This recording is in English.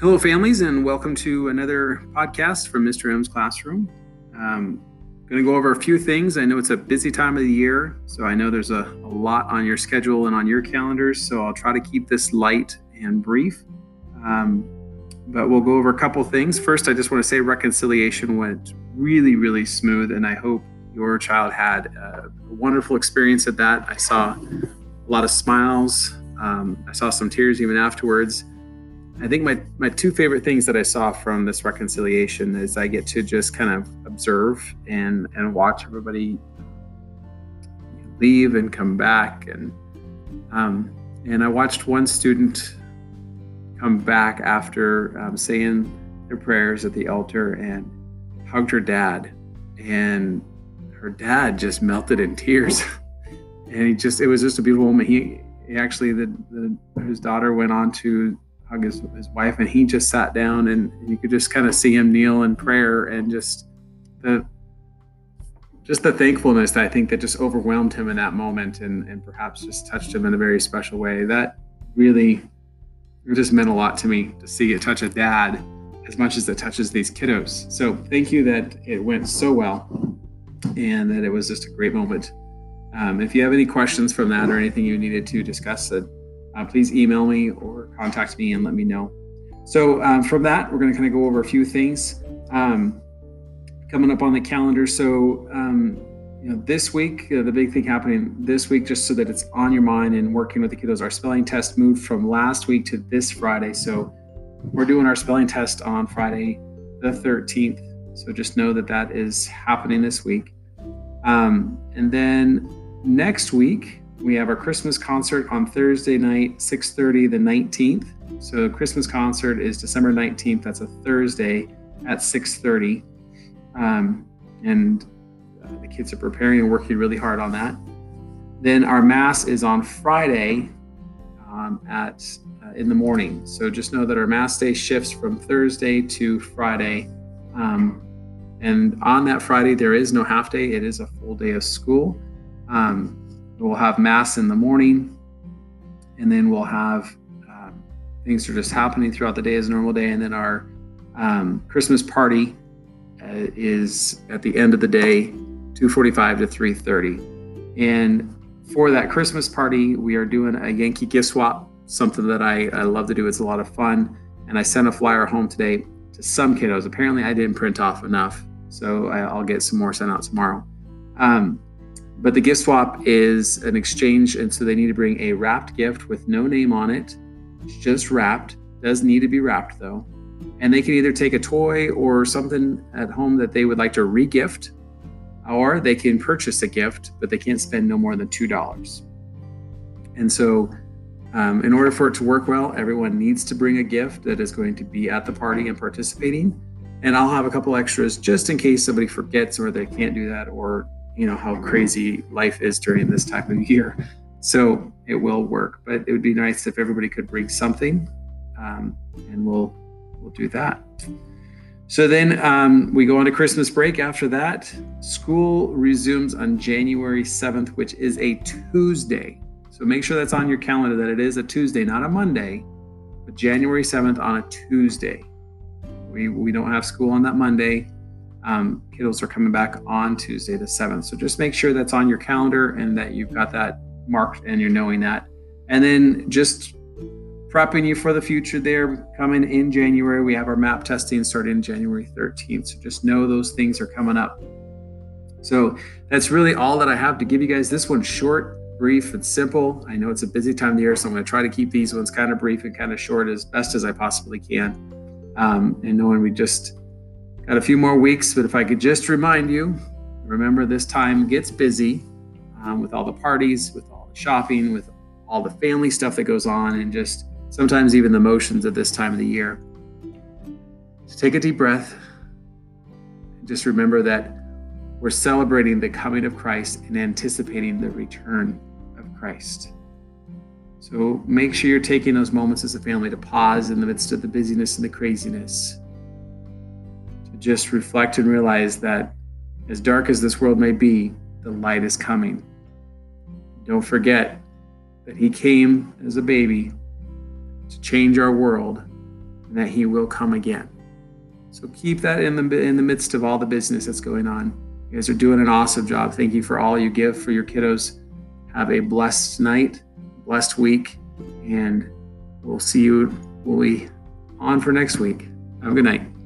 Hello, families, and welcome to another podcast from Mr. M's Classroom. Going to go over a few things. I know it's a busy time of the year, so I know there's a lot on your schedule and on your calendars, so I'll try to keep this light and brief. But we'll go over a couple things. First, I just want to say reconciliation went really, really smooth, and I hope your child had a wonderful experience at that. I saw a lot of smiles. I saw some tears even afterwards. I think my two favorite things that I saw from this reconciliation is I get to just kind of observe and watch everybody leave and come back. And I watched one student come back after saying their prayers at the altar and hugged her dad. And her dad just melted in tears. And it was just a beautiful moment. He actually, his daughter went on to hug his wife, and he just sat down, and you could just kind of see him kneel in prayer, and just the thankfulness that I think that just overwhelmed him in that moment, and perhaps just touched him in a very special way. That really, it just meant a lot to me to see it touch a dad as much as it touches these kiddos. So thank you that it went so well, and that it was just a great moment. If you have any questions from that or anything you needed to discuss, please email me or contact me and let me know. So from that, we're going to kind of go over a few things coming up on the calendar. So this week, the big thing happening this week, just so that it's on your mind and working with the kiddos, our spelling test moved from last week to this Friday. So we're doing our spelling test on Friday the 13th. So just know that is happening this week. And then next week, we have our Christmas concert on Thursday night, 6:30, the 19th. So Christmas concert is December 19th. That's a Thursday at 6:30. And the kids are preparing and working really hard on that. Then our mass is on Friday in the morning. So just know that our mass day shifts from Thursday to Friday. And on that Friday, there is no half day. It is a full day of school. We'll have mass in the morning, and then we'll have things are just happening throughout the day as a normal day. And then our Christmas party is at the end of the day, 2:45 to 3:30. And for that Christmas party, we are doing a Yankee gift swap, something that I love to do. It's a lot of fun. And I sent a flyer home today to some kiddos. Apparently I didn't print off enough, so I'll get some more sent out tomorrow. But the gift swap is an exchange, and so they need to bring a wrapped gift with no name on it. It's just wrapped. Does need to be wrapped, though. And they can either take a toy or something at home that they would like to re-gift, or they can purchase a gift, but they can't spend no more than $2. And so in order for it to work well, everyone needs to bring a gift that is going to be at the party and participating. And I'll have a couple extras just in case somebody forgets or they can't do that, or you know how crazy life is during this time of year. So it will work, but it would be nice if everybody could bring something, and we'll do that. So then we go on to Christmas break after that. School resumes on January 7th, which is a Tuesday. So make sure that's on your calendar that it is a Tuesday, not a Monday, but January 7th on a Tuesday. We don't have school on that Monday. Kiddos are coming back on Tuesday the 7th. So just make sure that's on your calendar and that you've got that marked and you're knowing that. And then just prepping you for the future there, coming in January, we have our MAP testing starting January 13th. So just know those things are coming up. So that's really all that I have to give you guys. This one's short, brief, and simple. I know it's a busy time of the year, so I'm going to try to keep these ones kind of brief and kind of short as best as I possibly can. And knowing we just got a few more weeks, but if I could just remind you, remember this time gets busy with all the parties, with all the shopping, with all the family stuff that goes on, and just sometimes even the emotions of this time of the year. So take a deep breath. Just remember that we're celebrating the coming of Christ and anticipating the return of Christ. So make sure you're taking those moments as a family to pause in the midst of the busyness and the craziness. Just reflect and realize that as dark as this world may be, the light is coming. Don't forget that he came as a baby to change our world, and that he will come again. So keep that in the midst of all the business that's going on. You guys are doing an awesome job. Thank you for all you give for your kiddos. Have a blessed night, blessed week, and we'll see you when we're on for next week. Have a good night.